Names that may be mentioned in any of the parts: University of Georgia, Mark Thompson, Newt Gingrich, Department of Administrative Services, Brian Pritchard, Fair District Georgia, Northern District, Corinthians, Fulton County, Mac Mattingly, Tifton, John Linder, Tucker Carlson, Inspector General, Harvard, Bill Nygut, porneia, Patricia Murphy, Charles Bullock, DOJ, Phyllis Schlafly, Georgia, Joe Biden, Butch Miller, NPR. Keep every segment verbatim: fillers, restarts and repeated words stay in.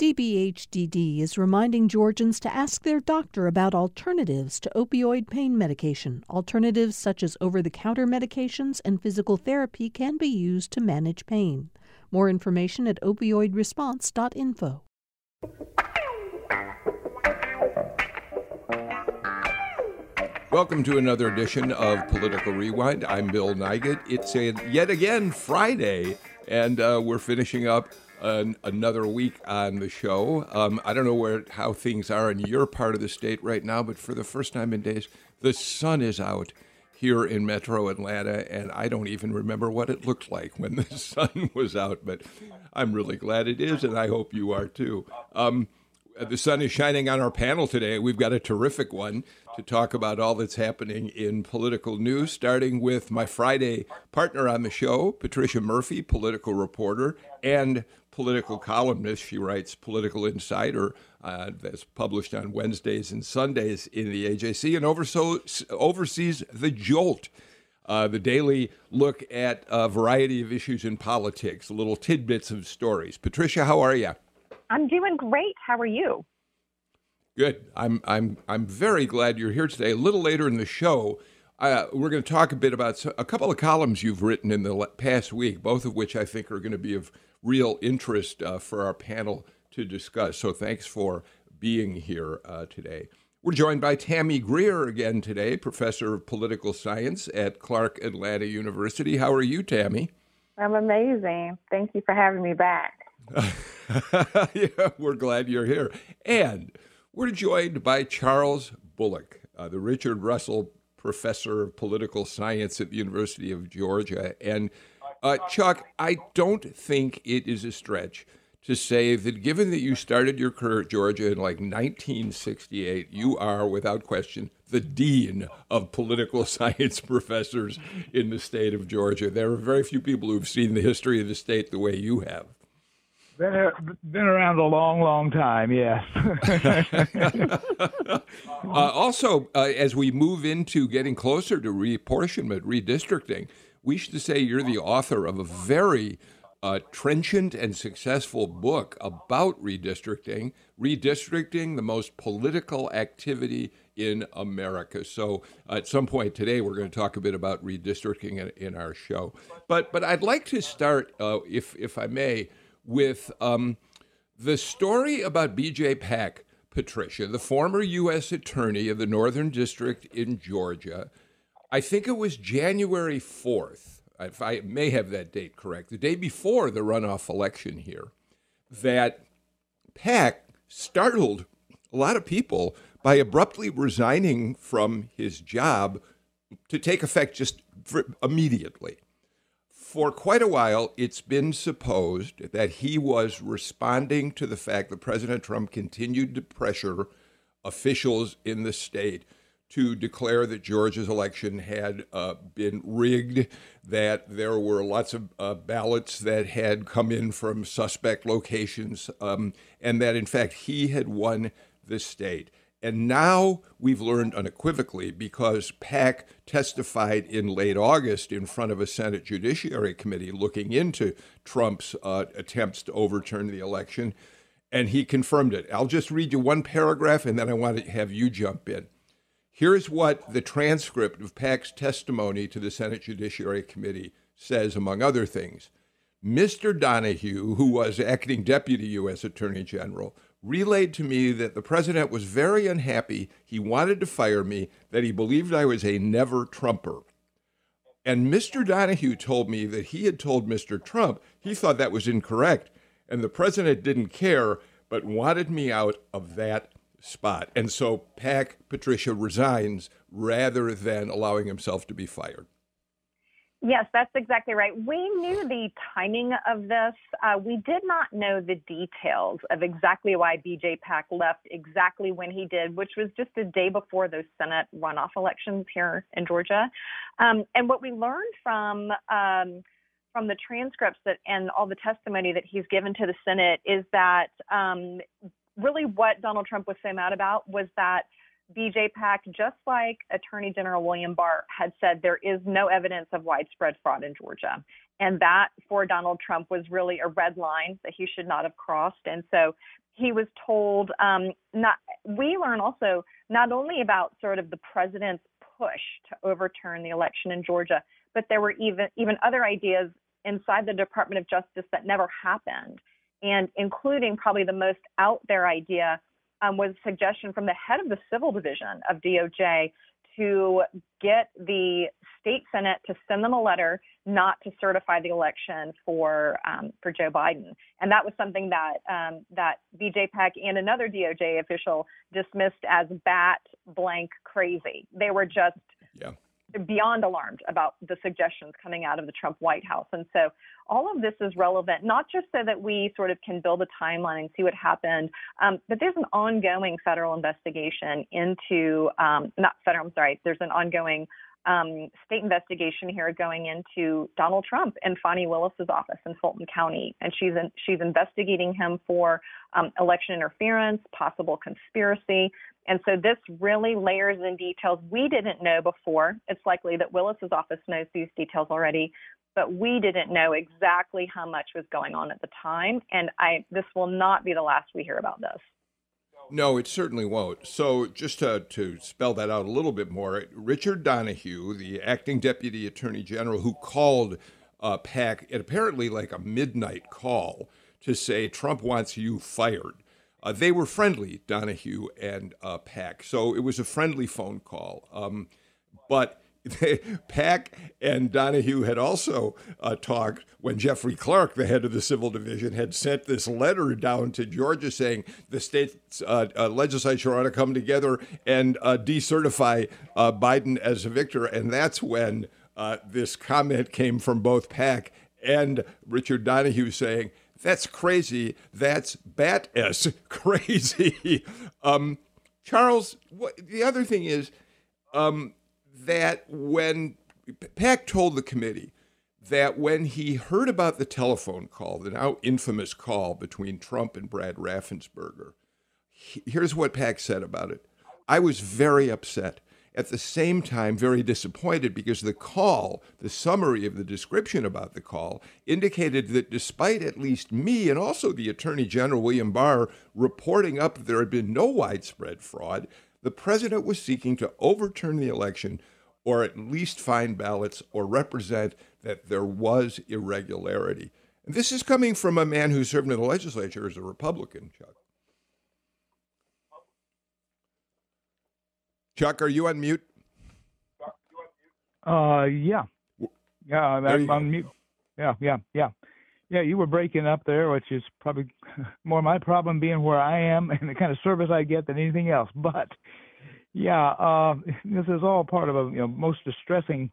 D B H D D is reminding Georgians to ask their doctor about alternatives to opioid pain medication. Alternatives such as over-the-counter medications and physical therapy can be used to manage pain. More information at opioid response dot info. Welcome to another edition of Political Rewind. I'm Bill Nygut. It's a, yet again Friday, and uh, we're finishing up An, another week on the show. Um, I don't know where how things are in your part of the state right now, but for the first time in days, the sun is out here in Metro Atlanta, and I don't even remember what it looked like when the sun was out, but I'm really glad it is, and I hope you are too. Um, the sun is shining on our panel today. We've got a terrific one to talk about all that's happening in political news, starting with my Friday partner on the show, Patricia Murphy, political reporter, and political columnist. She writes Political Insider, uh, that's published on Wednesdays and Sundays in the A J C, and overso- oversees The Jolt, uh, the daily look at a variety of issues in politics, little tidbits of stories. Patricia, how are you? I'm doing great. How are you? Good. I'm I'm I'm very glad you're here today. A little later in the show, Uh, we're going to talk a bit about a couple of columns you've written in the past week, both of which I think are going to be of real interest uh, for our panel to discuss. So thanks for being here uh, today. We're joined by Tammy Greer again today, professor of political science at Clark Atlanta University. How are you, Tammy? I'm amazing. Thank you for having me back. Yeah, we're glad you're here. And we're joined by Charles Bullock, uh, the Richard Russell professor of political science at the University of Georgia. And uh, Chuck, I don't think it is a stretch to say that given that you started your career at Georgia in like nineteen sixty-eight, you are, without question, the dean of political science professors in the state of Georgia. There are very few people who've seen the history of the state the way you have. Been, been around a long, long time, yes. uh, also, uh, as we move into getting closer to reapportionment, redistricting, we should say you're the author of a very uh, trenchant and successful book about redistricting, Redistricting, the Most Political Activity in America. So uh, at some point today, we're going to talk a bit about redistricting in, in our show. But but I'd like to start, uh, if if I may, with um, the story about Bjay Pak, Patricia, the former U S attorney of the Northern District in Georgia. I think it was January fourth, if I may have that date correct, the day before the runoff election here, that Pak startled a lot of people by abruptly resigning from his job to take effect just immediately. For quite a while, it's been supposed that he was responding to the fact that President Trump continued to pressure officials in the state to declare that Georgia's election had uh, been rigged, that there were lots of uh, ballots that had come in from suspect locations, um, and that, in fact, he had won the state. And now we've learned unequivocally, because Pak testified in late August in front of a Senate Judiciary Committee looking into Trump's uh, attempts to overturn the election, and he confirmed it. I'll just read you one paragraph, and then I want to have you jump in. Here's what the transcript of Pak's testimony to the Senate Judiciary Committee says, among other things. Mister Donahue, who was acting deputy U S Attorney General, relayed to me that the president was very unhappy, he wanted to fire me, that he believed I was a never-Trumper. And Mister Donahue told me that he had told Mister Trump he thought that was incorrect, and the president didn't care, but wanted me out of that spot. And so Pak, Patricia, resigns rather than allowing himself to be fired. Yes, that's exactly right. We knew the timing of this. Uh, we did not know the details of exactly why Bjay Pak left exactly when he did, which was just a day before those Senate runoff elections here in Georgia. Um, and what we learned from um, from the transcripts that and all the testimony that he's given to the Senate is that um, really what Donald Trump was so mad about was that Bjay Pak, just like Attorney General William Barr, had said there is no evidence of widespread fraud in Georgia. And that for Donald Trump was really a red line that he should not have crossed. And so he was told, um, not, we learn also not only about sort of the president's push to overturn the election in Georgia, but there were even, even other ideas inside the Department of Justice that never happened. And including probably the most out there idea um, was a suggestion from the head of the civil division of D O J to get the state Senate to send them a letter not to certify the election for um, for Joe Biden. And that was something that um, that Bjay Pak and another D O J official dismissed as bat blank crazy. They were just yeah. beyond alarmed about the suggestions coming out of the Trump White House. And so all of this is relevant, not just so that we sort of can build a timeline and see what happened, um, but there's an ongoing federal investigation into, um, not federal, I'm sorry, there's an ongoing um, state investigation here going into Donald Trump and Fonnie Willis's office in Fulton County. And she's in, she's investigating him for um, election interference, possible conspiracy. And so this really layers in details we didn't know before. It's likely that Willis's office knows these details already, but we didn't know exactly how much was going on at the time. And I, this will not be the last we hear about this. No, it certainly won't. So just to, to spell that out a little bit more, Richard Donahue, the acting deputy attorney general who called uh, Pak at apparently like a midnight call to say, Trump wants you fired. Uh, they were friendly, Donahue and uh, Pak. So it was a friendly phone call. Um, but they, Pak and Donahue had also uh, talked when Jeffrey Clark, the head of the civil division, had sent this letter down to Georgia saying the state's uh, uh, legislature ought to come together and uh, decertify uh, Biden as a victor. And that's when uh, this comment came from both Pak and Richard Donahue saying, that's crazy. That's bat-ass crazy. um, Charles, what, the other thing is um, that when Pak told the committee that when he heard about the telephone call, the now infamous call between Trump and Brad Raffensperger, he, here's what Pak said about it. I was very upset. At the same time, very disappointed because the call, the summary of the description about the call, indicated that despite at least me and also the Attorney General William Barr reporting up that there had been no widespread fraud, the president was seeking to overturn the election or at least find ballots or represent that there was irregularity. And this is coming from a man who served in the legislature as a Republican, Chuck. Chuck, are you on mute? Uh, yeah. Yeah, I'm, I'm on mute. Yeah, yeah, yeah. Yeah, you were breaking up there, which is probably more my problem being where I am and the kind of service I get than anything else. But, yeah, uh, this is all part of a you know, most distressing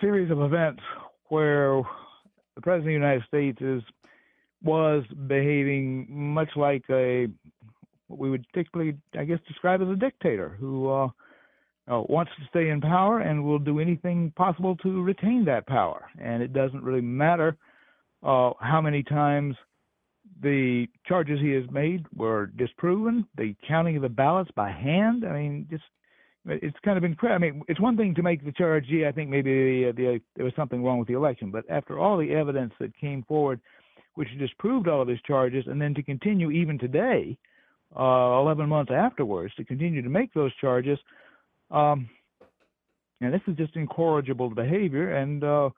series of events where the President of the United States is was behaving much like a what we would typically, I guess, describe as a dictator who uh, uh, wants to stay in power and will do anything possible to retain that power. And it doesn't really matter uh, how many times the charges he has made were disproven, the counting of the ballots by hand. I mean, just it's kind of incredible. I mean, it's one thing to make the charge, gee, I think maybe the, the, there was something wrong with the election. But after all the evidence that came forward, which disproved all of his charges, and then to continue even today, Uh, eleven months afterwards to continue to make those charges. Um, and this is just incorrigible behavior. And uh,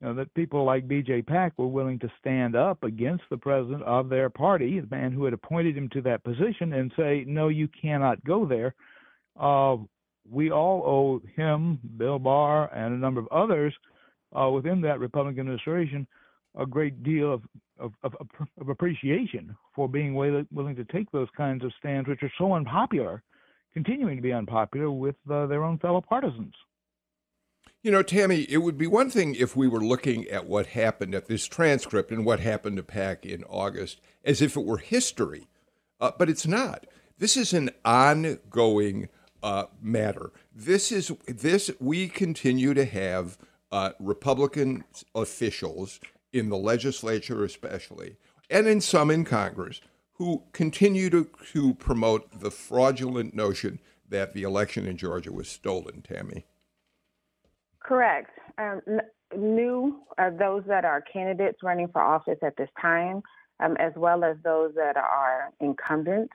you know, that people like Bjay Pak were willing to stand up against the president of their party, the man who had appointed him to that position, and say, no, you cannot go there. Uh, we all owe him, Bill Barr, and a number of others uh, within that Republican administration a great deal of Of, of, of appreciation for being willing to take those kinds of stands, which are so unpopular, continuing to be unpopular with uh, their own fellow partisans. You know, Tammy, it would be one thing if we were looking at what happened at this transcript and what happened to Pak in August as if it were history, uh, but it's not. This is an ongoing uh, matter. This is this we continue to have uh, Republican officials in the legislature especially, and in some in Congress, who continue to, to promote the fraudulent notion that the election in Georgia was stolen, Tammy. Correct. Um, new, uh, those that are candidates running for office at this time, um, as well as those that are incumbents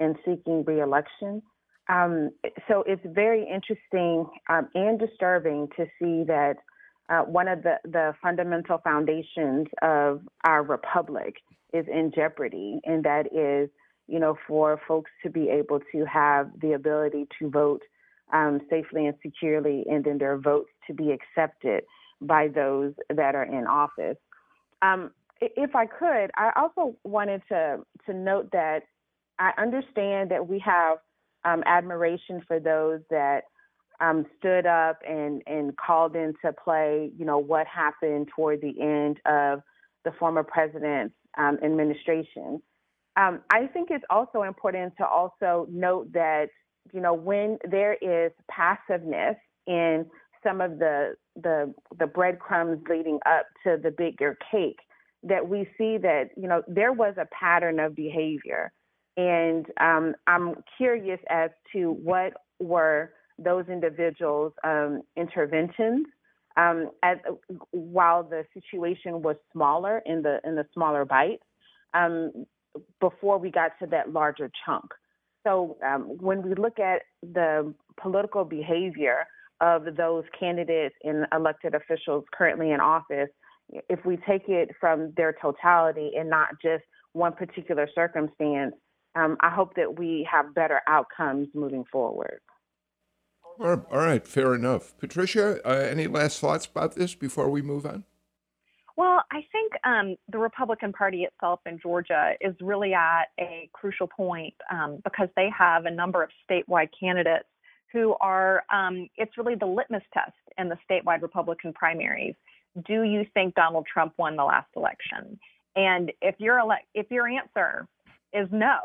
and seeking reelection. Um, so it's very interesting um, and disturbing to see that uh, one of the, the fundamental foundations of our republic is in jeopardy, and that is, you know, for folks to be able to have the ability to vote um, safely and securely, and then their votes to be accepted by those that are in office. Um, if I could, I also wanted to, to note that I understand that we have um, admiration for those that um, stood up and, and called into play, you know, what happened toward the end of the former president's um, administration. Um, I think it's also important to also note that, you know, when there is passiveness in some of the, the the breadcrumbs leading up to the bigger cake, that we see that, you know, there was a pattern of behavior. And um, I'm curious as to what were those individuals' um, interventions um, as, while the situation was smaller in the in the smaller bites um, before we got to that larger chunk. So um, when we look at the political behavior of those candidates and elected officials currently in office, if we take it from their totality and not just one particular circumstance, um, I hope that we have better outcomes moving forward. All right, fair enough. Patricia, uh, any last thoughts about this before we move on? Well, I think um, the Republican Party itself in Georgia is really at a crucial point um, because they have a number of statewide candidates who are, um, it's really the litmus test in the statewide Republican primaries. Do you think Donald Trump won the last election? And if your ele- if your answer is no,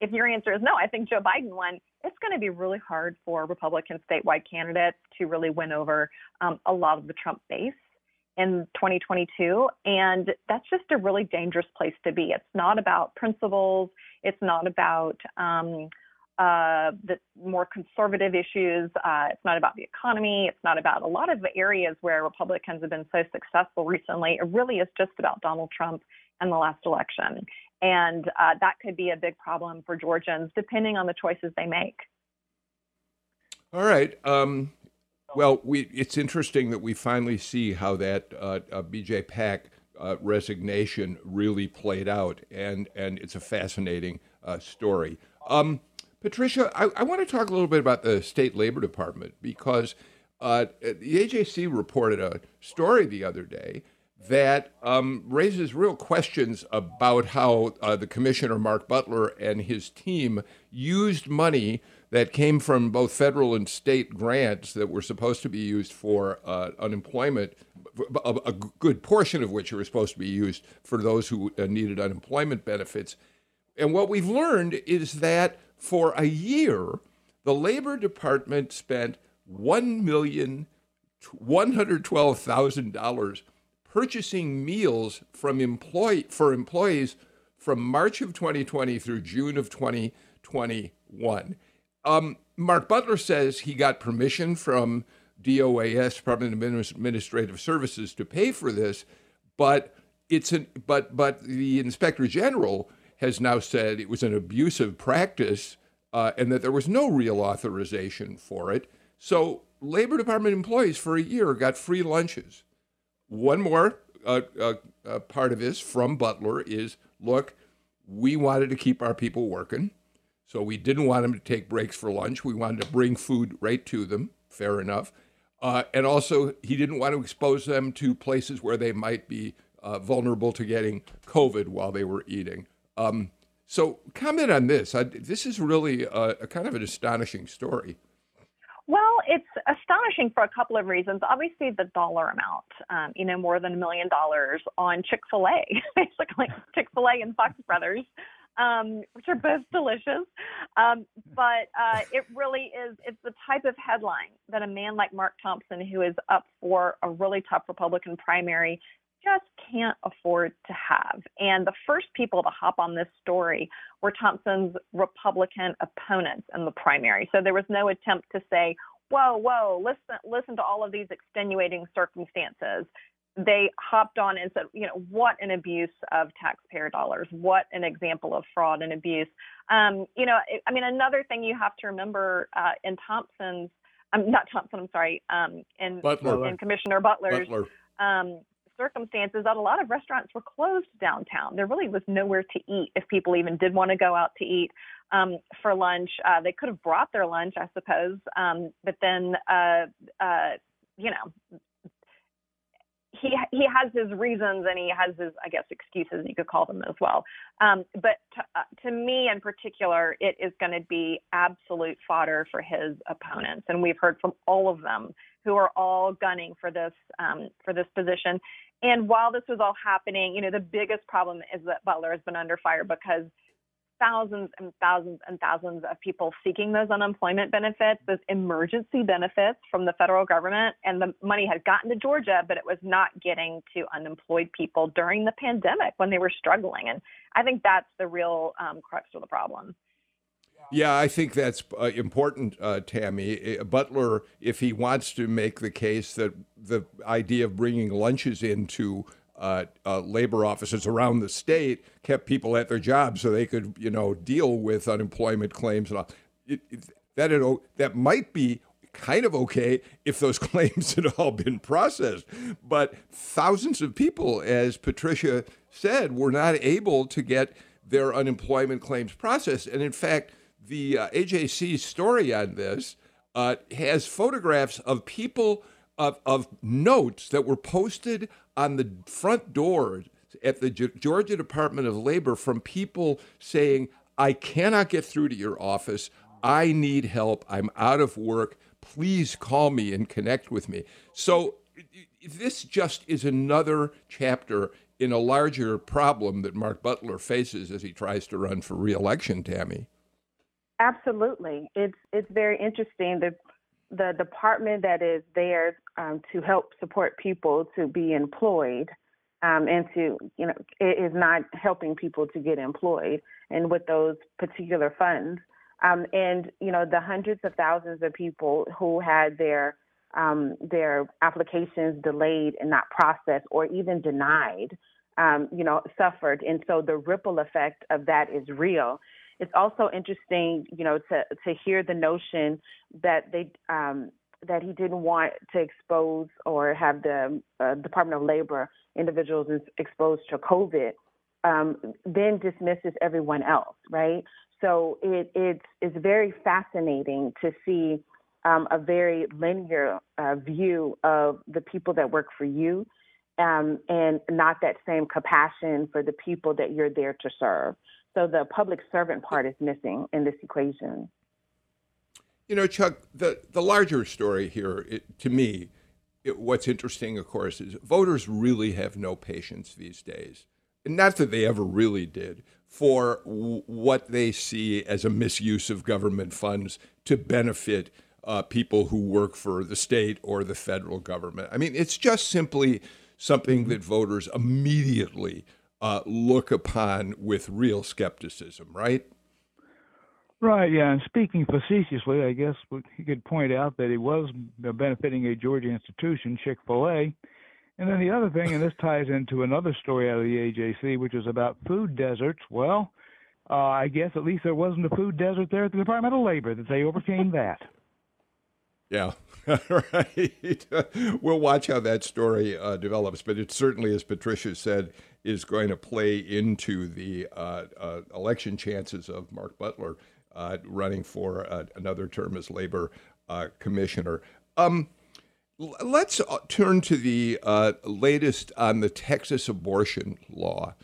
if your answer is no, I think Joe Biden won, it's going to be really hard for Republican statewide candidates to really win over um, a lot of the Trump base in twenty twenty-two. And that's just a really dangerous place to be. It's not about principles. It's not about um, uh, the more conservative issues. Uh, it's not about the economy. It's not about a lot of the areas where Republicans have been so successful recently. It really is just about Donald Trump and the last election. And uh, that could be a big problem for Georgians, depending on the choices they make. All right. Um... Well, we, it's interesting that we finally see how that uh, uh, Bjay Pak uh, resignation really played out, and, and it's a fascinating uh, story. Um, Patricia, I, I want to talk a little bit about the State Labor Department, because uh, the A J C reported a story the other day that um, raises real questions about how uh, the commissioner, Mark Butler, and his team used money that came from both federal and state grants that were supposed to be used for uh, unemployment, a, a good portion of which were supposed to be used for those who needed unemployment benefits. And what we've learned is that for a year, the Labor Department spent one million one hundred twelve thousand dollars purchasing meals from employee, for employees from March of twenty twenty through June of twenty twenty-one. Um, Mark Butler says he got permission from D O A S, Department of Administrative Services, to pay for this, but it's an, but but the Inspector General has now said it was an abusive practice uh, and that there was no real authorization for it. So Labor Department employees for a year got free lunches. One more uh, uh, uh, part of this from Butler is, look, we wanted to keep our people working. So we didn't want them to take breaks for lunch. We wanted to bring food right to them. Fair enough. Uh, and also, he didn't want to expose them to places where they might be uh, vulnerable to getting COVID while they were eating. Um, so comment on this. I, this is really a, a kind of an astonishing story. Well, it's astonishing for a couple of reasons. Obviously, the dollar amount, um, you know, more than a million dollars on Chick-fil-A, basically Chick-fil-A and Fox Brothers. Um, which are both delicious. Um, but uh, it really is, it's the type of headline that a man like Mark Thompson, who is up for a really tough Republican primary, just can't afford to have. And the first people to hop on this story were Thompson's Republican opponents in the primary. So there was no attempt to say, whoa, whoa, listen, listen to all of these extenuating circumstances. They hopped on and said, you know, what an abuse of taxpayer dollars. What an example of fraud and abuse. Um, you know, I mean, another thing you have to remember uh, in Thompson's, um, not Thompson, I'm sorry, um, in, Butler. in Commissioner Butler's Butler. um, circumstances, that a lot of restaurants were closed downtown. There really was nowhere to eat if people even did want to go out to eat um, for lunch. Uh, they could have brought their lunch, I suppose. Um, but then, uh, uh, you know, He he has his reasons and he has his, I guess, excuses, you could call them as well. Um, but to, uh, to me in particular, it is going to be absolute fodder for his opponents. And we've heard from all of them who are all gunning for this um, for this position. And while this was all happening, you know, the biggest problem is that Butler has been under fire because thousands and thousands and thousands of people seeking those unemployment benefits, those emergency benefits from the federal government. And the money had gotten to Georgia, but it was not getting to unemployed people during the pandemic when they were struggling. And I think that's the real um, crux of the problem. Yeah, I think that's uh, important, uh, Tammy. Butler, if he wants to make the case that the idea of bringing lunches into Uh, uh, labor offices around the state kept people at their jobs so they could, you know, deal with unemployment claims and all. It, it, that it, that might be kind of okay if those claims had all been processed. But thousands of people, as Patricia said, were not able to get their unemployment claims processed. And in fact, the uh, A J C's story on this uh, has photographs of people Of, of notes that were posted on the front door at the G- Georgia Department of Labor from people saying, I cannot get through to your office. I need help. I'm out of work. Please call me and connect with me. So this just is another chapter in a larger problem that Mark Butler faces as he tries to run for re-election, Tammy. Absolutely. It's, it's very interesting that the department that is there um, to help support people to be employed um, and to, you know, is not helping people to get employed and with those particular funds. Um, and, you know, the hundreds of thousands of people who had their um, their applications delayed and not processed or even denied, um, you know, suffered. And so the ripple effect of that is real. It's also interesting, you know, to, to hear the notion that they um, that he didn't want to expose or have the uh, Department of Labor individuals exposed to COVID, um, then dismisses everyone else, right? So it, it's it's very fascinating to see um, a very linear uh, view of the people that work for you, um, and not that same compassion for the people that you're there to serve. So the public servant part is missing in this equation. You know, Chuck, the, the larger story here, it, to me, it, what's interesting, of course, is voters really have no patience these days. And not that they ever really did, for w- what they see as a misuse of government funds to benefit uh, people who work for the state or the federal government. I mean, it's just simply something that voters immediately Uh, look upon with real skepticism, right? Right, yeah. And speaking facetiously, I guess he could point out that he was benefiting a Georgia institution, Chick-fil-A. And then the other thing, and this ties into another story out of the A J C, which is about food deserts. Well, uh, I guess at least there wasn't a food desert there at the Department of Labor, that they overcame that. Yeah, right. We'll watch how that story uh, develops, but it certainly, as Patricia said, is going to play into the uh, uh, election chances of Mark Butler uh, running for uh, another term as labor uh, commissioner. Um, l- let's turn to the uh, latest on the Texas abortion law.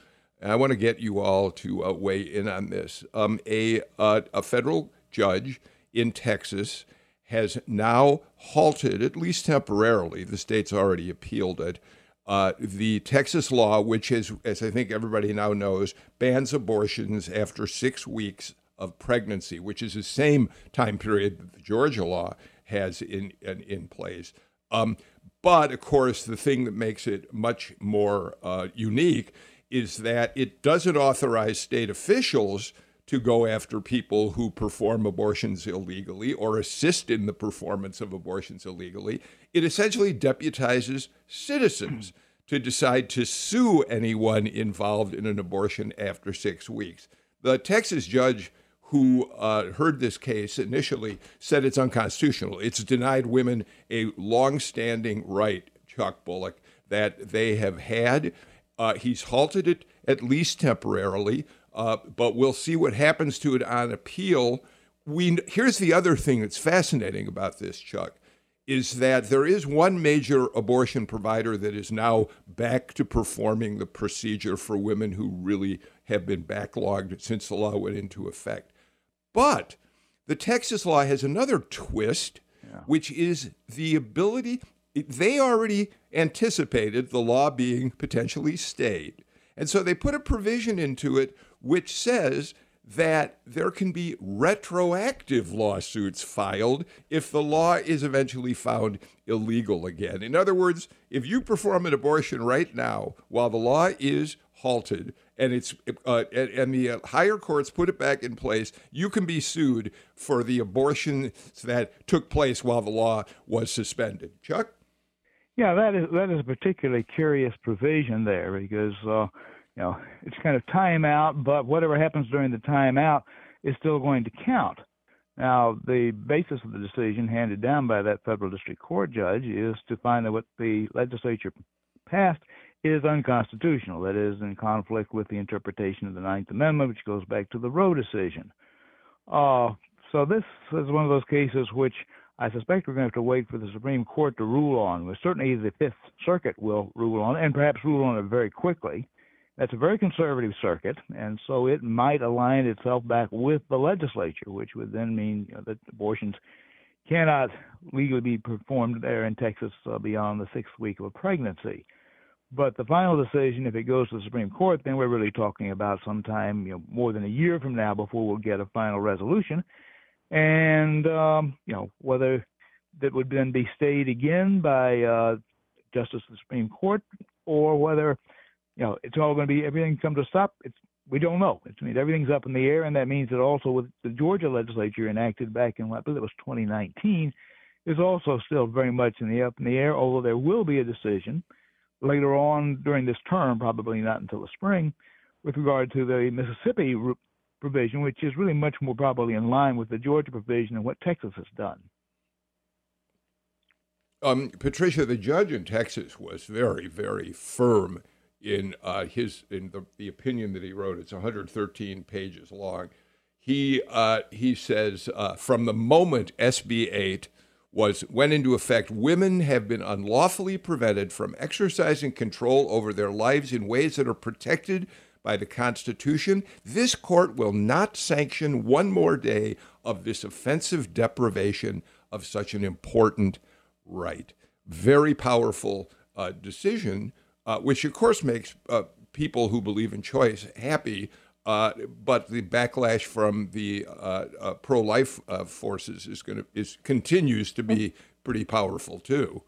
And I want to get you all to uh, weigh in on this. Um, a, uh, a federal judge in Texas has now halted, at least temporarily, the state's already appealed it, uh, the Texas law, which is, as I think everybody now knows, bans abortions after six weeks of pregnancy, which is the same time period that the Georgia law has in in, in place. Um, but, of course, the thing that makes it much more uh, unique is that it doesn't authorize state officials to go after people who perform abortions illegally or assist in the performance of abortions illegally. It essentially deputizes citizens to decide to sue anyone involved in an abortion after six weeks. The Texas judge who uh, heard this case initially said it's unconstitutional. It's denied women a longstanding right, Chuck Bullock, that they have had. Uh, he's halted it, at least temporarily, uh, but we'll see what happens to it on appeal. We Here's the other thing that's fascinating about this, Chuck, is that there is one major abortion provider that is now back to performing the procedure for women who really have been backlogged since the law went into effect. But the Texas law has another twist, yeah. which is the ability... They already anticipated the law being potentially stayed. And so they put a provision into it which says that there can be retroactive lawsuits filed if the law is eventually found illegal again. In other words, if you perform an abortion right now while the law is halted and it's uh, and the higher courts put it back in place, you can be sued for the abortion that took place while the law was suspended. Chuck? Yeah, that is that is a particularly curious provision there because uh, you know it's kind of timeout, but whatever happens during the timeout is still going to count. Now, the basis of the decision handed down by that federal district court judge is to find that what the legislature passed is unconstitutional. That is in conflict with the interpretation of the Ninth Amendment, which goes back to the Roe decision. Uh, so this is one of those cases which I suspect we're going to have to wait for the Supreme Court to rule on. Well, certainly the Fifth Circuit will rule on, and perhaps rule on it very quickly. That's a very conservative circuit, and so it might align itself back with the legislature, which would then mean you know, that abortions cannot legally be performed there in Texas uh, beyond the sixth week of a pregnancy. But the final decision, if it goes to the Supreme Court, then we're really talking about sometime you know, more than a year from now before we'll get a final resolution. And, um, you know, whether that would then be stayed again by uh, Justice of the Supreme Court or whether, you know, it's all going to be everything comes to a stop, it's, we don't know. It's, I mean, everything's up in the air, and that means that also with the Georgia legislature enacted back in, I believe it was twenty nineteen, is also still very much in the up in the air, although there will be a decision later on during this term, probably not until the spring, with regard to the Mississippi re- provision, which is really much more probably in line with the Georgia provision and what Texas has done. Um, Patricia, the judge in Texas was very, very firm in uh, his in the, the opinion that he wrote. It's one hundred thirteen pages long. He uh, he says uh, from the moment S B eight was went into effect, women have been unlawfully prevented from exercising control over their lives in ways that are protected by the Constitution. This court will not sanction one more day of this offensive deprivation of such an important right. Very powerful uh, decision, uh, which of course makes uh, people who believe in choice happy, uh, but the backlash from the uh, uh, pro-life uh, forces is going to is continues to be pretty powerful too.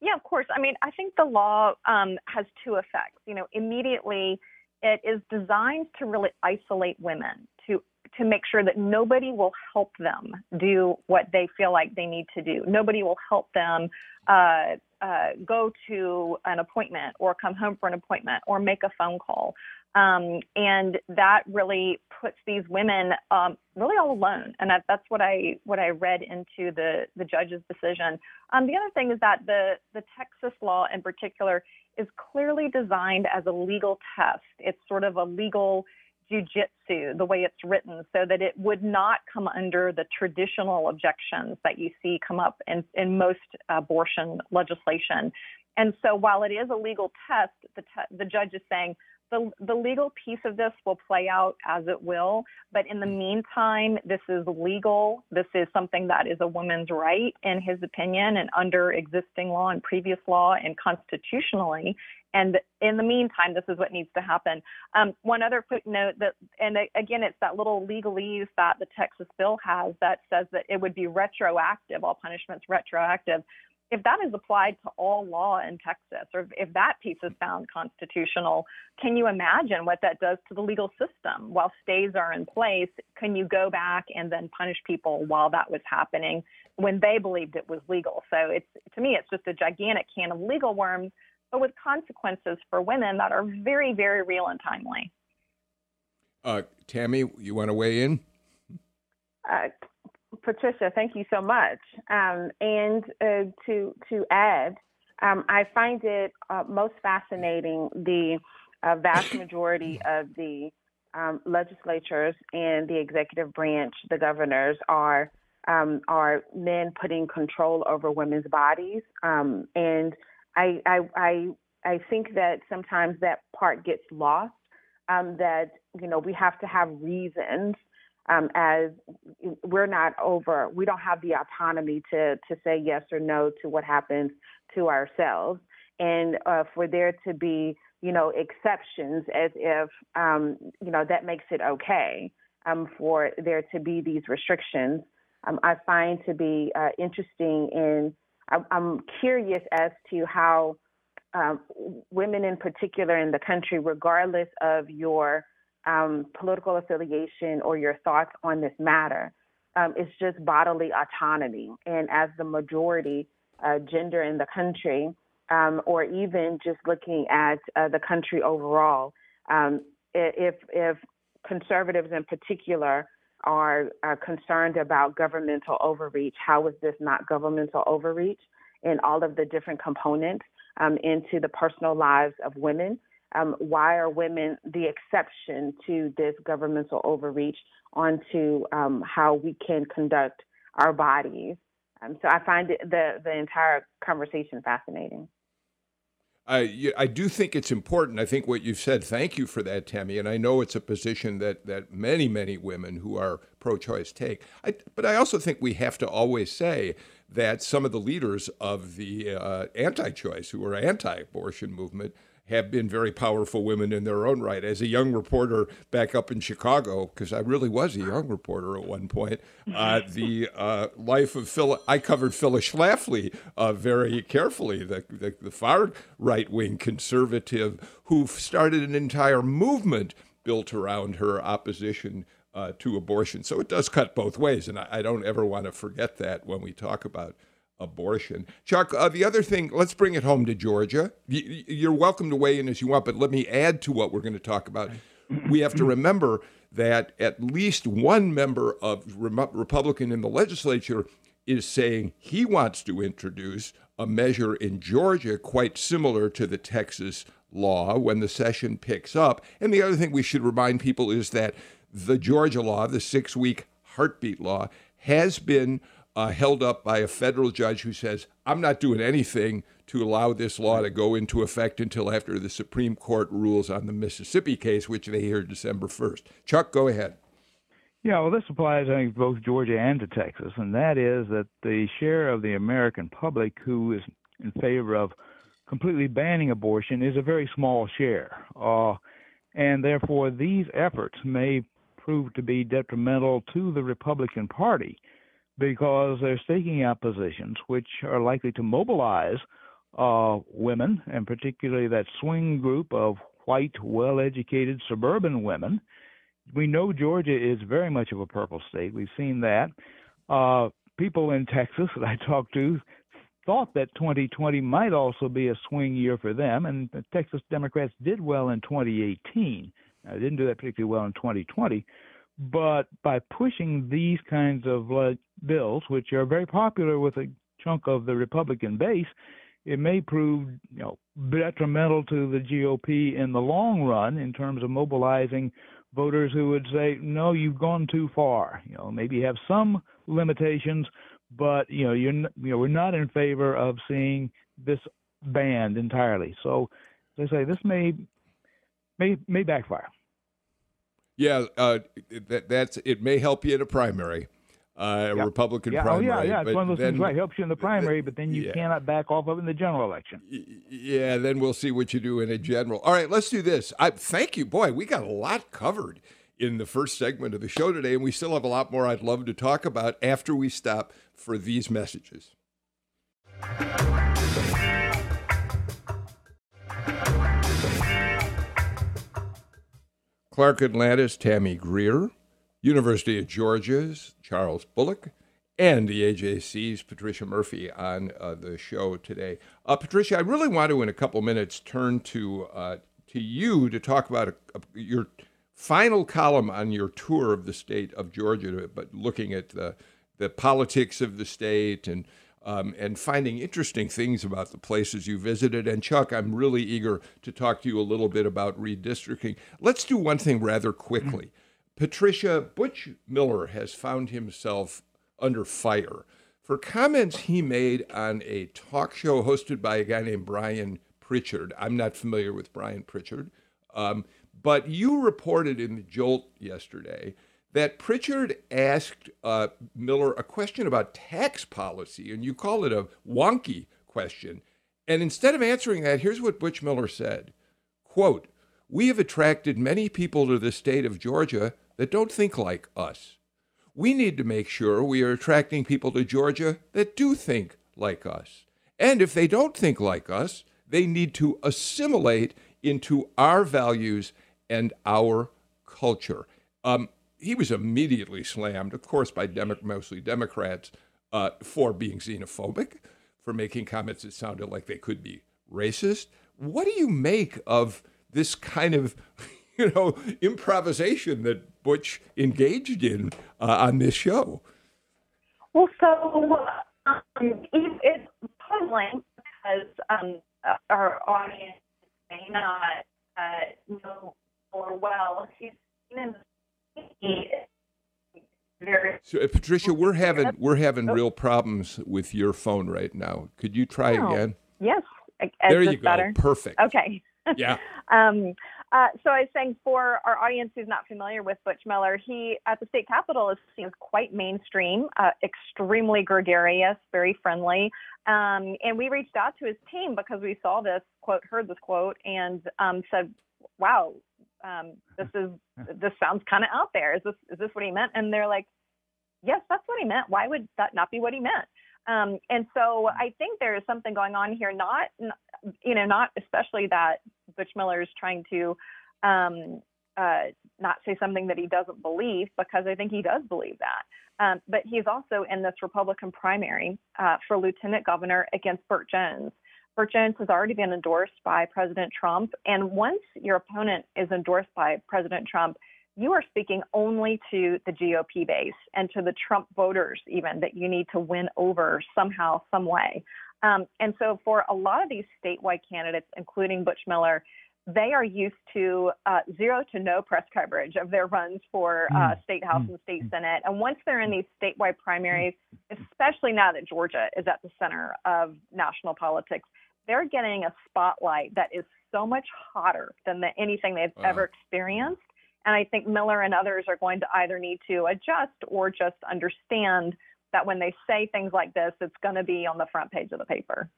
Yeah, of course. I mean, I think the law um, has two effects. You know, immediately, it is designed to really isolate women, to to make sure that nobody will help them do what they feel like they need to do. Nobody will help them uh, uh, go to an appointment or come home for an appointment or make a phone call. Um, and that really puts these women um, really all alone. And that, that's what I what I read into the, the judge's decision. Um, the other thing is that the, the Texas law in particular is clearly designed as a legal test. It's sort of a legal jujitsu, the way it's written, so that it would not come under the traditional objections that you see come up in, in most abortion legislation. And so while it is a legal test, the, te- the judge is saying the, the legal piece of this will play out as it will. But in the meantime, this is legal. This is something that is a woman's right, in his opinion, and under existing law and previous law and constitutionally. And in the meantime, this is what needs to happen. Um, one other footnote that, and again, it's that little legalese that the Texas bill has that says that it would be retroactive, all punishments retroactive. if that is applied to all law in Texas, or if that piece is found constitutional, can you imagine what that does to the legal system? While stays are in place, can you go back and then punish people while that was happening when they believed it was legal? So it's, to me, it's just a gigantic can of legal worms, but with consequences for women that are very, very real and timely. Uh, Tammy, you want to weigh in? Uh, Patricia, thank you so much. Um, and uh, to to add, um, I find it uh, most fascinating the uh, vast majority of the um, legislatures and the executive branch, the governors, are um, are men putting control over women's bodies. Um, and I, I I I think that sometimes that part gets lost. Um, that you know we have to have reasons. Um, as we're not over, we don't have the autonomy to to say yes or no to what happens to ourselves. And uh, for there to be, you know, exceptions as if, um, you know, that makes it okay um, for there to be these restrictions, um, I find to be uh, interesting. And I, I'm curious as to how um, women in particular in the country, regardless of your Um, political affiliation or your thoughts on this matter. Um, it's just bodily autonomy. And as the majority uh, gender in the country, um, or even just looking at uh, the country overall, um, if, if conservatives in particular are, are concerned about governmental overreach, how is this not governmental overreach in all of the different components um, into the personal lives of women? Um, why are women the exception to this governmental overreach onto um, how we can conduct our bodies? Um, so I find the the entire conversation fascinating. I, I do think it's important. I think what you've said, thank you for that, Tammy. And I know it's a position that, that many, many women who are pro-choice take. I, but I also think we have to always say that some of the leaders of the uh, anti-choice, who are anti-abortion movement, have been very powerful women in their own right. As a young reporter back up in Chicago, because I really was a young reporter at one point, uh, the uh, life of Phil, I covered Phyllis Schlafly uh, very carefully, the, the, the far right-wing conservative who started an entire movement built around her opposition uh, to abortion. So it does cut both ways, and I, I don't ever want to forget that when we talk about abortion. Chuck, uh, the other thing, let's bring it home to Georgia. Y- you're welcome to weigh in as you want, but let me add to what we're going to talk about. We have to remember that at least one member of re- Republican in the legislature is saying he wants to introduce a measure in Georgia quite similar to the Texas law when the session picks up. And the other thing we should remind people is that the Georgia law, the six-week heartbeat law, has been Uh, held up by a federal judge who says, I'm not doing anything to allow this law to go into effect until after the Supreme Court rules on the Mississippi case, which they hear December first. Chuck, go ahead. Yeah, well, this applies, I think, to both Georgia and to Texas, and that is that the share of the American public who is in favor of completely banning abortion is a very small share. Uh, and therefore, these efforts may prove to be detrimental to the Republican Party, because they're staking out positions which are likely to mobilize uh, women, and particularly that swing group of white, well-educated suburban women. We know Georgia is very much of a purple state. We've seen that. Uh, people in Texas that I talked to thought that twenty twenty might also be a swing year for them, and the Texas Democrats did well in twenty eighteen. Now, they didn't do that particularly well in twenty twenty. But by pushing these kinds of bills, which are very popular with a chunk of the Republican base, it may prove, you know, detrimental to the G O P in the long run in terms of mobilizing voters who would say, no, you've gone too far. You know, maybe you have some limitations, but, you know, you're n- you know, we're not in favor of seeing this banned entirely. So, as I say, this may may may backfire. Yeah, uh, that, that's it. May help you in a primary, uh, yep. Republican yeah. primary. Oh yeah, yeah. It's one of those then, things. Right, helps you in the primary, but then you yeah. cannot back off of it in the general election. Yeah, then we'll see what you do in a general. All right, let's do this. I thank you, boy. We got a lot covered in the first segment of the show today, and we still have a lot more I'd love to talk about after we stop for these messages. Clark Atlanta's Tammy Greer, University of Georgia's Charles Bullock, and the A J C's Patricia Murphy on uh, the show today. Uh, Patricia, I really want to, in a couple minutes, turn to uh, to you to talk about a, a, your final column on your tour of the state of Georgia, but looking at the, the politics of the state and Um, and finding interesting things about the places you visited. And, Chuck, I'm really eager to talk to you a little bit about redistricting. Let's do one thing rather quickly. Patricia, Butch Miller has found himself under fire for comments he made on a talk show hosted by a guy named Brian Pritchard. I'm not familiar with Brian Pritchard. Um, but you reported in the Jolt yesterday that Pritchard asked uh, Miller a question about tax policy, and you call it a wonky question. And instead of answering that, here's what Butch Miller said. Quote, "We have attracted many people to the state of Georgia that don't think like us. We need to make sure we are attracting people to Georgia that do think like us. And if they don't think like us, they need to assimilate into our values and our culture." Um, He was immediately slammed, of course, by Demo- mostly Democrats uh, for being xenophobic, for making comments that sounded like they could be racist. What do you make of this kind of, you know, improvisation that Butch engaged in uh, on this show? Well, so um, it's puzzling because um, our audience may not uh, know or well. He's in the So, uh, Patricia, we're having we're having real problems with your phone right now. Could you try oh, again? Yes. I, there you go. Better. Perfect. Okay. Yeah. um, uh, so I was saying, for our audience who's not familiar with Butch Miller, he at the state capitol is seen as quite mainstream, uh, extremely gregarious, very friendly. Um, and we reached out to his team because we saw this quote, heard this quote, and um, said, "Wow. Um, this is, this sounds kind of out there. Is this, is this what he meant?" And they're like, yes, that's what he meant. Why would that not be what he meant? Um, and so I think there is something going on here. Not, you know, not especially that Butch Miller is trying to um, uh, not say something that he doesn't believe, because I think he does believe that. Um, but he's also in this Republican primary uh, for lieutenant governor against Burt Jones. Burt Jones has already been endorsed by President Trump. And once your opponent is endorsed by President Trump, you are speaking only to the G O P base and to the Trump voters, even, that you need to win over somehow, some way. Um, and so for a lot of these statewide candidates, including Butch Miller, they are used to uh, zero to no press coverage of their runs for uh, state house and state senate. And once they're in these statewide primaries, especially now that Georgia is at the center of national politics, they're getting a spotlight that is so much hotter than the, anything they've uh-huh. ever experienced. And I think Miller and others are going to either need to adjust or just understand that when they say things like this, it's going to be on the front page of the paper.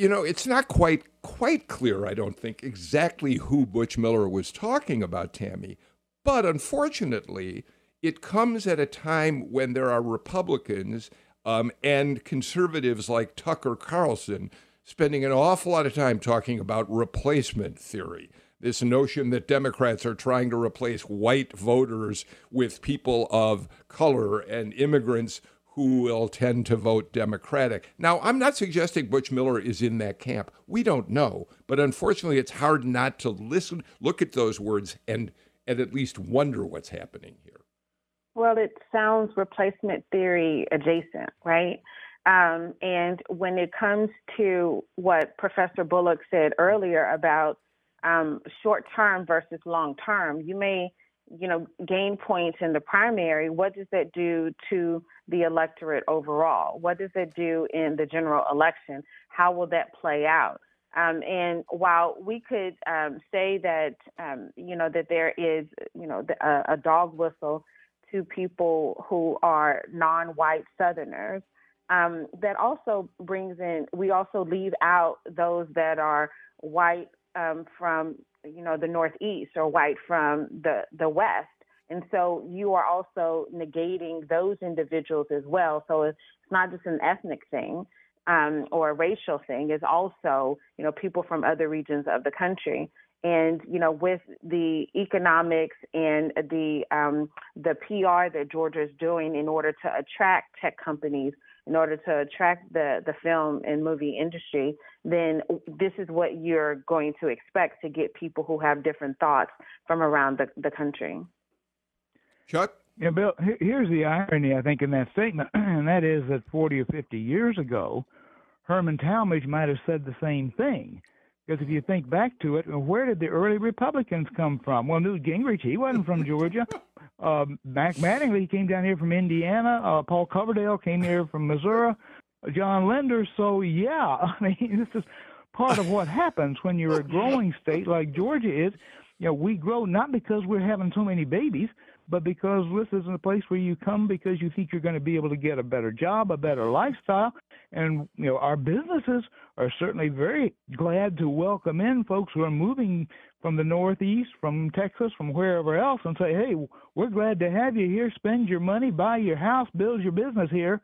You know, it's not quite quite clear, I don't think, exactly who Butch Miller was talking about, Tammy. But unfortunately, it comes at a time when there are Republicans um, and conservatives like Tucker Carlson spending an awful lot of time talking about replacement theory, this notion that Democrats are trying to replace white voters with people of color and immigrants who will tend to vote Democratic. Now, I'm not suggesting Butch Miller is in that camp. We don't know. But unfortunately, it's hard not to listen, look at those words, and, and at least wonder what's happening here. Well, it sounds replacement theory adjacent, right? Um, and when it comes to what Professor Bullock said earlier about um, short-term versus long-term, you may, you know, gain points in the primary. What does that do to the electorate overall? What does it do in the general election? How will that play out? Um, and while we could um, say that, um, you know, that there is, you know, a, a dog whistle to people who are non-white Southerners, Um, that also brings in, we also leave out those that are white um, from, you know, the Northeast or white from the, the West. And so you are also negating those individuals as well. So it's not just an ethnic thing. um, or a racial thing. It's also, you know, people from other regions of the country. And, you know, with the economics and the um, the P R that Georgia is doing in order to attract tech companies, in order to attract the, the film and movie industry, then this is what you're going to expect to get people who have different thoughts from around the, the country. Chuck? Yeah, Bill, here's the irony, I think, in that statement, and that is that forty or fifty years ago, Herman Talmadge might have said the same thing. Because if you think back to it, where did the early Republicans come from? Well, Newt Gingrich, he wasn't from Georgia. Um, Mac Mattingly, he came down here from Indiana. Uh, Paul Coverdale came here from Missouri. John Linder. So, yeah, I mean, this is part of what happens when you're a growing state like Georgia is. You know, we grow not because we're having so many babies, but because this isn't a place where you come because you think you're going to be able to get a better job, a better lifestyle. And, you know, our businesses are certainly very glad to welcome in folks who are moving from the Northeast, from Texas, from wherever else, and say, hey, we're glad to have you here. Spend your money, buy your house, build your business here.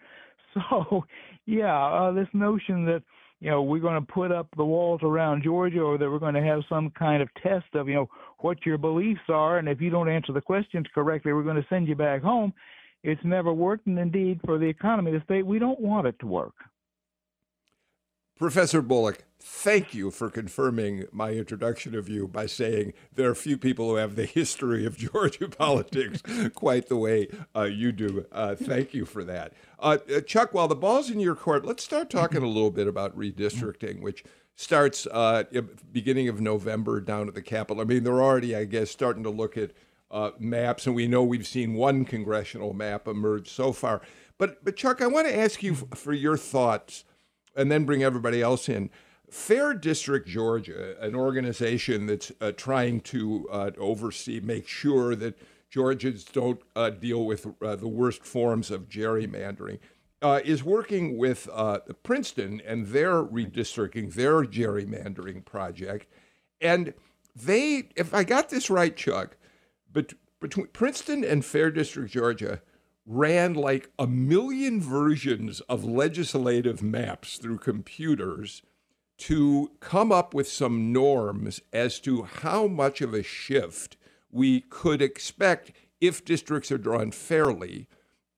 So, yeah, uh, this notion that, you know, we're going to put up the walls around Georgia, or that we're going to have some kind of test of, you know, what your beliefs are, and if you don't answer the questions correctly, we're going to send you back home. It's never worked, and indeed, for the economy of the state, we don't want it to work. Professor Bullock, thank you for confirming my introduction of you by saying there are few people who have the history of Georgia politics quite the way uh, you do. Uh, thank you for that. Uh, Chuck, while the ball's in your court, let's start talking a little bit about redistricting, which starts uh, beginning of November down at the Capitol. I mean, they're already, I guess, starting to look at uh, maps, and we know we've seen one congressional map emerge so far. But, but Chuck, I want to ask you f- for your thoughts and then bring everybody else in. Fair District Georgia, an organization that's uh, trying to uh, oversee, make sure that Georgians don't uh, deal with uh, the worst forms of gerrymandering, uh, is working with uh, Princeton and their redistricting, their gerrymandering project. And they, if I got this right, Chuck, bet- between Princeton and Fair District Georgia ran like a million versions of legislative maps through computers to come up with some norms as to how much of a shift we could expect if districts are drawn fairly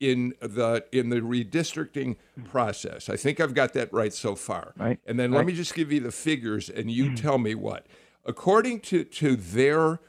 in the in the redistricting process. I think I've got that right so far. Right. And then let right. me just give you the figures, and you mm-hmm. tell me what. According to, to their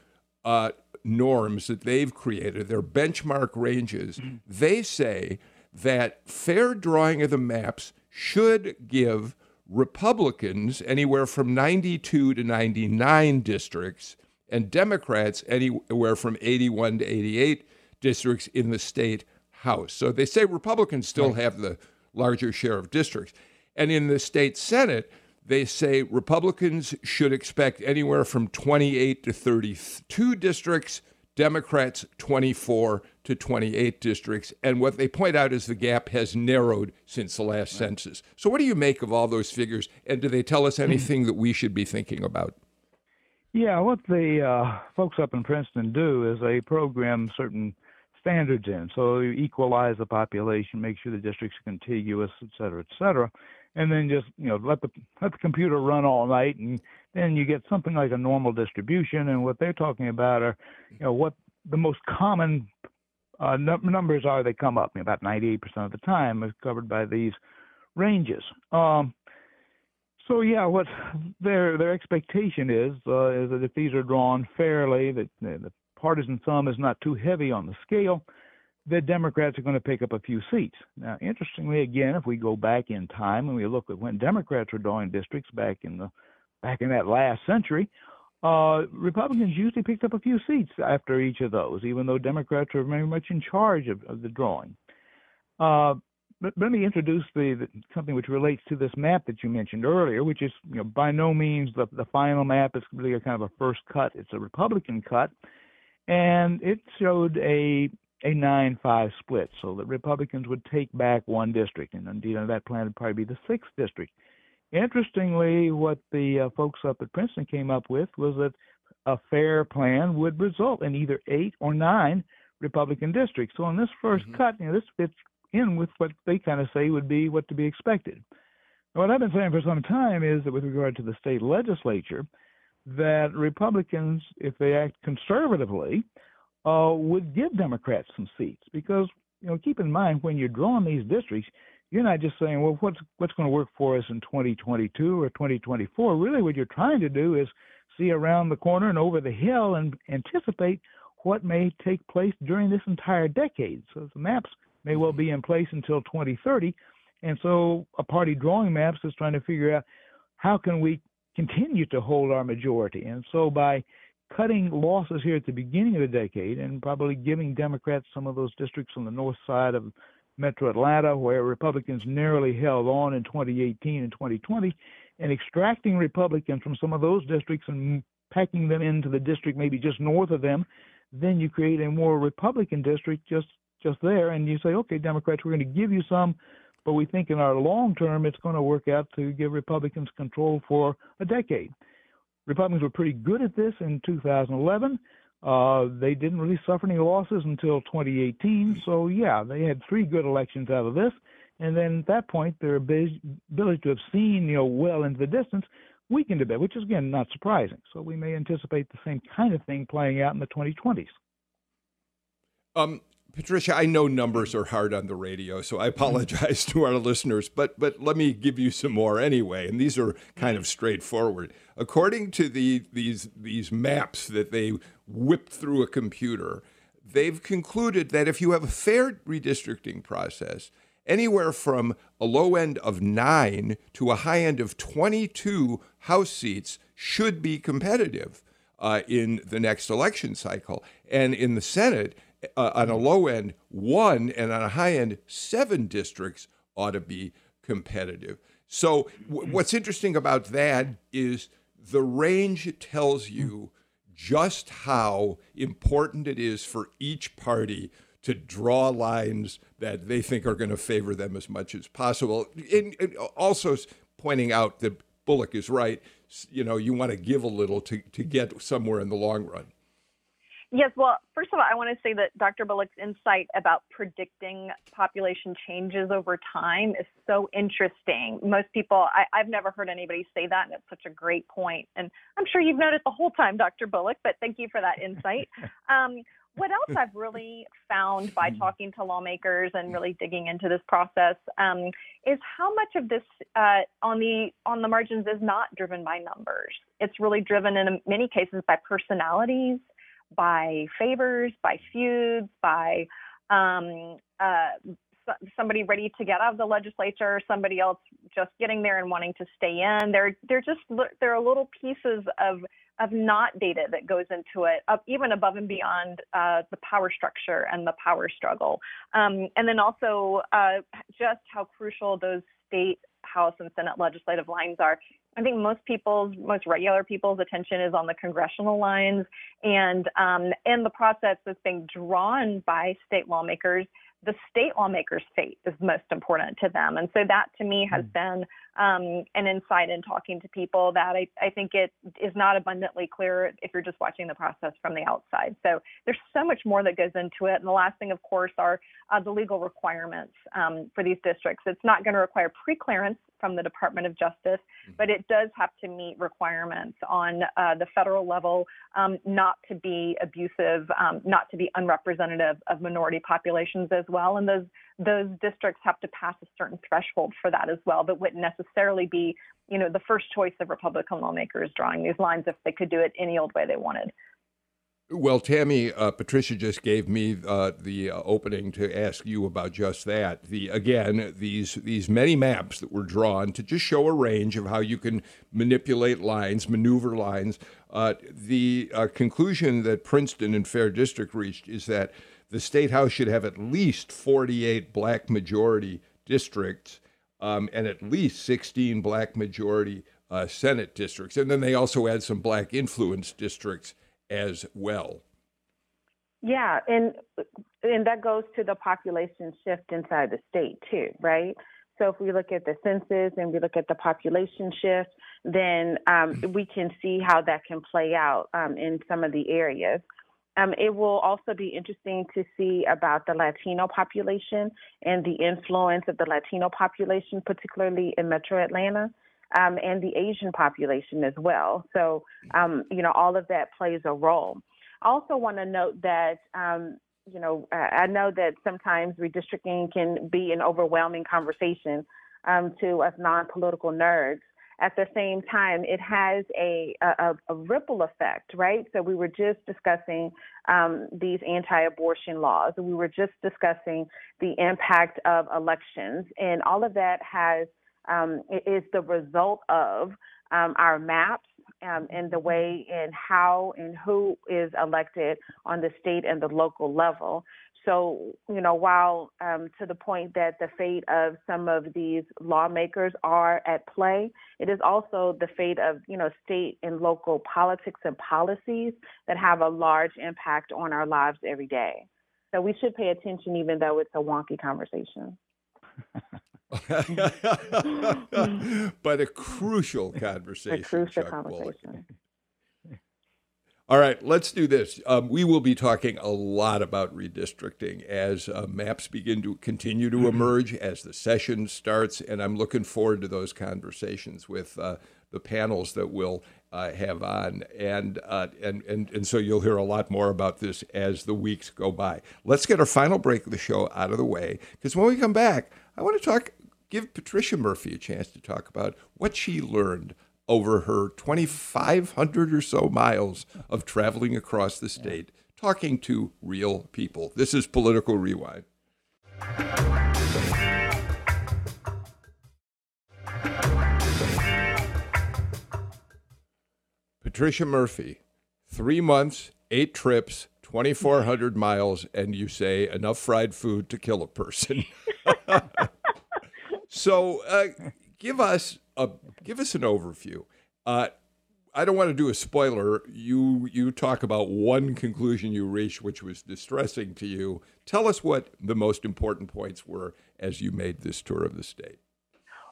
uh, norms that they've created, their benchmark ranges, mm-hmm. they say that fair drawing of the maps should give Republicans anywhere from ninety-two to ninety-nine districts, and Democrats anywhere from eighty-one to eighty-eight districts in the state House. So they say Republicans still right. have the larger share of districts. And in the state Senate, they say Republicans should expect anywhere from twenty-eight to thirty-two districts, Democrats twenty-four to twenty-eight districts, and what they point out is the gap has narrowed since the last right. census. So what do you make of all those figures, and do they tell us anything that we should be thinking about? Yeah, what the uh, folks up in Princeton do is they program certain standards in. So you equalize the population, make sure the districts are contiguous, et cetera, et cetera, and then just, you know, let the let the computer run all night, and then you get something like a normal distribution. And what they're talking about are, you know, what the most common uh, num- numbers are that come up. I mean, about ninety-eight percent of the time is covered by these ranges. Um, so, yeah, what their their expectation is, uh, is that if these are drawn fairly, that uh, the partisan sum is not too heavy on the scale, that Democrats are going to pick up a few seats. Now, interestingly, again, if we go back in time and we look at when Democrats were drawing districts back in the back in that last century, uh, Republicans usually picked up a few seats after each of those, even though Democrats were very much in charge of, of the drawing. Uh, but let me introduce the, the something which relates to this map that you mentioned earlier, which is, you know, by no means the, the final map. It's really a kind of a first cut. It's a Republican cut, and it showed a a nine five split, so that Republicans would take back one district, and indeed on that plan would probably be the sixth district. Interestingly, what the uh, folks up at Princeton came up with was that a fair plan would result in either eight or nine Republican districts. So on this first mm-hmm. cut, you know, this fits in with what they kind of say would be what to be expected. What I've been saying for some time is that with regard to the state legislature, that Republicans, if they act conservatively, uh, would give Democrats some seats. Because, you know, keep in mind, when you're drawing these districts, you're not just saying, well, what's what's going to work for us in twenty twenty-two or twenty twenty-four? Really, what you're trying to do is see around the corner and over the hill and anticipate what may take place during this entire decade. So the maps may well be in place until twenty thirty. And so a party drawing maps is trying to figure out how can we continue to hold our majority. And so by cutting losses here at the beginning of the decade and probably giving Democrats some of those districts on the north side of Metro Atlanta, where Republicans narrowly held on in twenty eighteen and twenty twenty, and extracting Republicans from some of those districts and packing them into the district maybe just north of them, then you create a more Republican district just, just there. And you say, okay, Democrats, we're going to give you some, but we think in our long term it's going to work out to give Republicans control for a decade. Republicans were pretty good at this in two thousand eleven. Uh, they didn't really suffer any losses until twenty eighteen. So, yeah, they had three good elections out of this. And then at that point, their ability to have seen, you know, well into the distance weakened a bit, which is, again, not surprising. So we may anticipate the same kind of thing playing out in the twenty twenties. Um, Patricia, I know numbers are hard on the radio, so I apologize to our listeners, but but let me give you some more anyway, and these are kind of straightforward. According to the these these maps that they whipped through a computer, they've concluded that if you have a fair redistricting process, anywhere from a low end of nine to a high end of twenty-two House seats should be competitive uh, in the next election cycle. And in the Senate, uh, on a low end, one, and on a high end, seven districts ought to be competitive. So w- what's interesting about that is the range tells you just how important it is for each party to draw lines that they think are going to favor them as much as possible. And, and also pointing out that Bullock is right, you know, you want to give a little to, to get somewhere in the long run. Yes, well, first of all, I want to say that Doctor Bullock's insight about predicting population changes over time is so interesting. Most people, I, I've never heard anybody say that, and it's such a great point. And I'm sure you've known it the whole time, Doctor Bullock, but thank you for that insight. Um, What else I've really found by talking to lawmakers and really digging into this process um, is how much of this uh, on the on the margins is not driven by numbers. It's really driven in many cases by personalities, by favors, by feuds, by um, uh, somebody ready to get out of the legislature, somebody else just getting there and wanting to stay in. They're they're just there are little pieces of. of not data that goes into it, up even above and beyond uh, the power structure and the power struggle. Um, and then also uh, just how crucial those state House and Senate legislative lines are. I think most people's, most regular people's attention is on the congressional lines. And um, in the process that's being drawn by state lawmakers, the state lawmakers' fate is most important to them. And so that, to me, has been um, an insight in talking to people that I, I think it is not abundantly clear if you're just watching the process from the outside. So there's so much more that goes into it. And the last thing, of course, are uh, the legal requirements um, for these districts. It's not going to require preclearance from the Department of Justice, but it does have to meet requirements on uh, the federal level, um, not to be abusive, um, not to be unrepresentative of minority populations as well. And those those districts have to pass a certain threshold for that as well, but wouldn't necessarily be, you know, the first choice of Republican lawmakers drawing these lines if they could do it any old way they wanted. Well, Tammy, uh, Patricia just gave me uh, the uh, opening to ask you about just that. The again, these these many maps that were drawn to just show a range of how you can manipulate lines, maneuver lines. Uh, the uh, conclusion that Princeton and Fair District reached is that the state house should have at least forty-eight black majority districts um, and at least sixteen black majority uh, Senate districts. And then they also add some black influence districts as well. Yeah, and and that goes to the population shift inside the state too, right? So if we look at the census and we look at the population shift, then um, we can see how that can play out um, in some of the areas. Um, it will also be interesting to see about the Latino population and the influence of the Latino population, particularly in Metro Atlanta, um, and the Asian population as well. So, um, you know, all of that plays a role. I also want to note that, um, you know, I know that sometimes redistricting can be an overwhelming conversation um, to us non-political nerds. At the same time, it has a, a, a ripple effect, right? So we were just discussing um, these anti-abortion laws. We were just discussing the impact of elections. And all of that has um, is the result of um, our maps um, and the way and how and who is elected on the state and the local level. So, you know, while um, to the point that the fate of some of these lawmakers are at play, it is also the fate of, you know, state and local politics and policies that have a large impact on our lives every day. So we should pay attention, even though it's a wonky conversation. But a crucial conversation. A crucial Chuck conversation. Bullock. All right, let's do this. Um, we will be talking a lot about redistricting as uh, maps begin to continue to emerge, as the session starts, and I'm looking forward to those conversations with uh, the panels that we'll uh, have on. And, uh, and, and, and so you'll hear a lot more about this as the weeks go by. Let's get our final break of the show out of the way, because when we come back, I want to talk, give Patricia Murphy a chance to talk about what she learned over her twenty-five hundred or so miles of traveling across the state, talking to real people. This is Political Rewind. Patricia Murphy, three months, eight trips, twenty-four hundred miles, and you say enough fried food to kill a person. So uh, give us... Uh, give us an overview. Uh, I don't want to do a spoiler. You you talk about one conclusion you reached, which was distressing to you. Tell us what the most important points were as you made this tour of the state.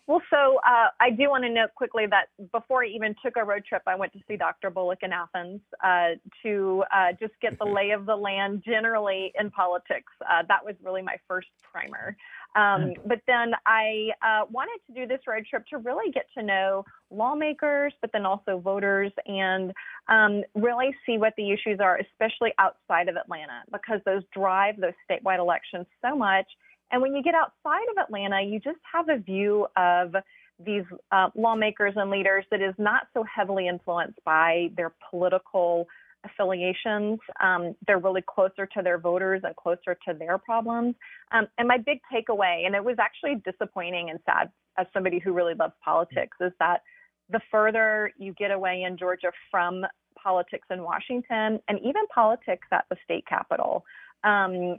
Well, so uh, I do want to note quickly that before I even took a road trip, I went to see Doctor Bullock in Athens uh, to uh, just get the lay of the land generally in politics. Uh, that was really my first primer. Um, but then I uh, wanted to do this road trip to really get to know lawmakers, but then also voters, and um, really see what the issues are, especially outside of Atlanta, because those drive those statewide elections so much. And when you get outside of Atlanta, you just have a view of these uh, lawmakers and leaders that is not so heavily influenced by their political affiliations. Um, they're really closer to their voters and closer to their problems. Um, and my big takeaway, and it was actually disappointing and sad as somebody who really loves politics, is that the further you get away in Georgia from politics in Washington, and even politics at the state capitol, um,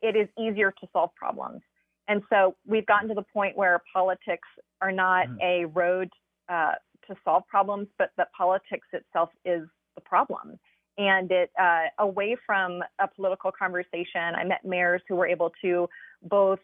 it is easier to solve problems. And so we've gotten to the point where politics are not a road uh, to solve problems, but that politics itself is the problem. And it uh, away from a political conversation, I met mayors who were able to both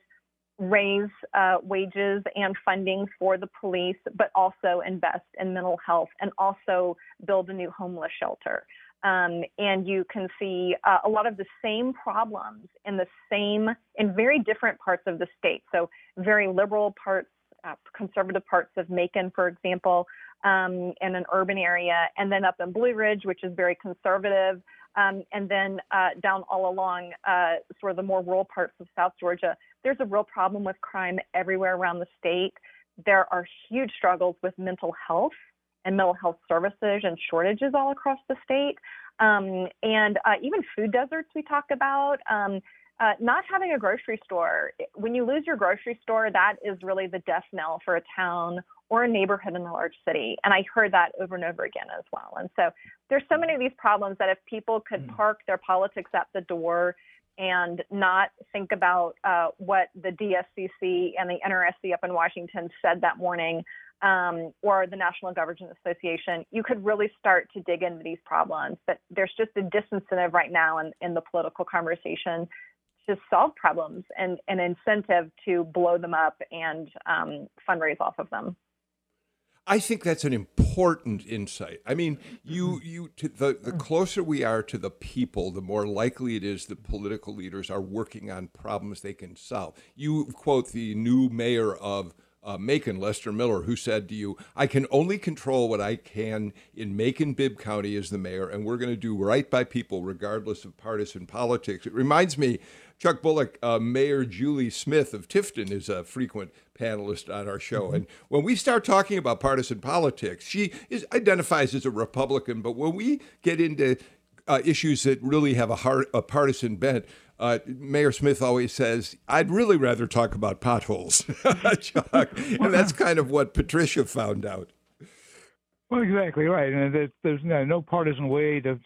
raise uh, wages and funding for the police, but also invest in mental health and also build a new homeless shelter. Um, and you can see uh, a lot of the same problems in the same, in very different parts of the state. So very liberal parts, uh, conservative parts of Macon, for example, um, in an urban area, and then up in Blue Ridge, which is very conservative, um, and then uh, down all along uh, sort of the more rural parts of South Georgia. There's a real problem with crime everywhere around the state. There are huge struggles with mental health and mental health services and shortages all across the state. Um, and uh, even food deserts we talk about. Um, uh, not having a grocery store. When you lose your grocery store, that is really the death knell for a town or a neighborhood in a large city. And I heard that over and over again as well. And so there's so many of these problems that if people could park their politics at the door and not think about uh, what the D S C C and the N R S C up in Washington said that morning, Um, or the National Government Association, you could really start to dig into these problems. But there's just a disincentive right now in, in the political conversation to solve problems and an incentive to blow them up and um, fundraise off of them. I think that's an important insight. I mean, you you to the, the closer we are to the people, the more likely it is that political leaders are working on problems they can solve. You quote the new mayor of Uh, Macon, Lester Miller, who said to you, I can only control what I can in Macon, Bibb County as the mayor, and we're going to do right by people regardless of partisan politics. It reminds me, Chuck Bullock, uh, Mayor Julie Smith of Tifton is a frequent panelist on our show. Mm-hmm. And when we start talking about partisan politics, she is, identifies as a Republican, but when we get into uh, issues that really have a, hard, a partisan bent, Uh, Mayor Smith always says, I'd really rather talk about potholes, Chuck. And that's kind of what Patricia found out. Well, exactly right. And there's no partisan way to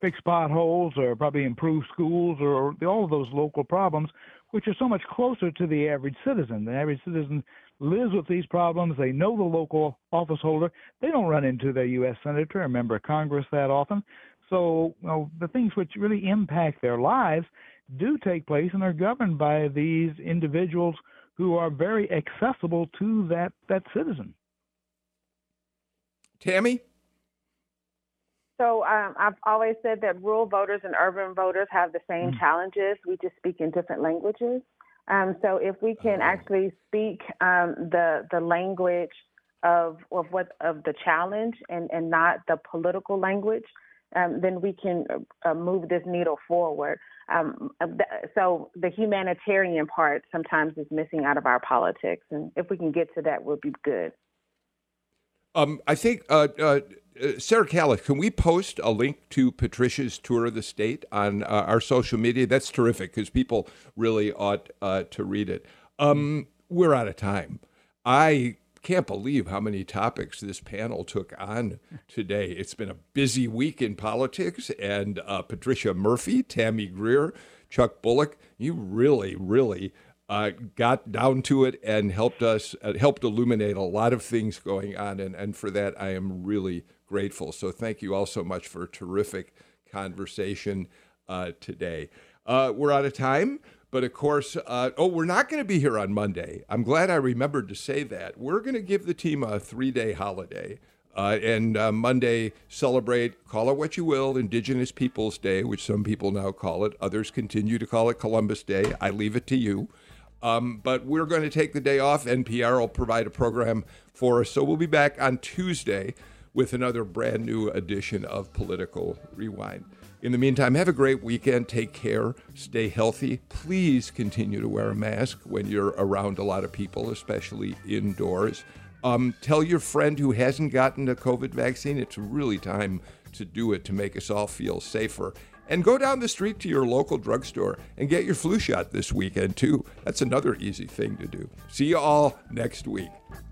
fix potholes or probably improve schools or all of those local problems, which are so much closer to the average citizen. The average citizen lives with these problems. They know the local office holder. They don't run into their U S senator or member of Congress that often. So you know, the things which really impact their lives do take place and are governed by these individuals who are very accessible to that, that citizen. Tammy? So um, I've always said that rural voters and urban voters have the same mm-hmm. challenges. We just speak in different languages. Um, so if we can uh-huh. actually speak um, the the language of of what of the challenge and, and not the political language, Um, then we can uh, move this needle forward. Um, so the humanitarian part sometimes is missing out of our politics. And if we can get to that, we'll be good. Um, I think, uh, uh, Sarah Callis, can we post a link to Patricia's tour of the state on uh, our social media? That's terrific because people really ought uh, to read it. Um, we're out of time. I can't believe how many topics this panel took on today. It's been a busy week in politics, and uh, Patricia Murphy, Tammy Greer, Chuck Bullock, you really, really uh, got down to it and helped us, uh, helped illuminate a lot of things going on, and, and for that I am really grateful. So thank you all so much for a terrific conversation uh, today. Uh, we're out of time. But of course, uh, oh, we're not going to be here on Monday. I'm glad I remembered to say that. We're going to give the team a three-day holiday uh, and uh, Monday celebrate, call it what you will, Indigenous Peoples Day, which some people now call it. Others continue to call it Columbus Day. I leave it to you. Um, but we're going to take the day off. N P R will provide a program for us. So we'll be back on Tuesday with another brand new edition of Political Rewind. In the meantime, have a great weekend. Take care. Stay healthy. Please continue to wear a mask when you're around a lot of people, especially indoors. Um, tell your friend who hasn't gotten a COVID vaccine, it's really time to do it to make us all feel safer. And go down the street to your local drugstore and get your flu shot this weekend, too. That's another easy thing to do. See you all next week.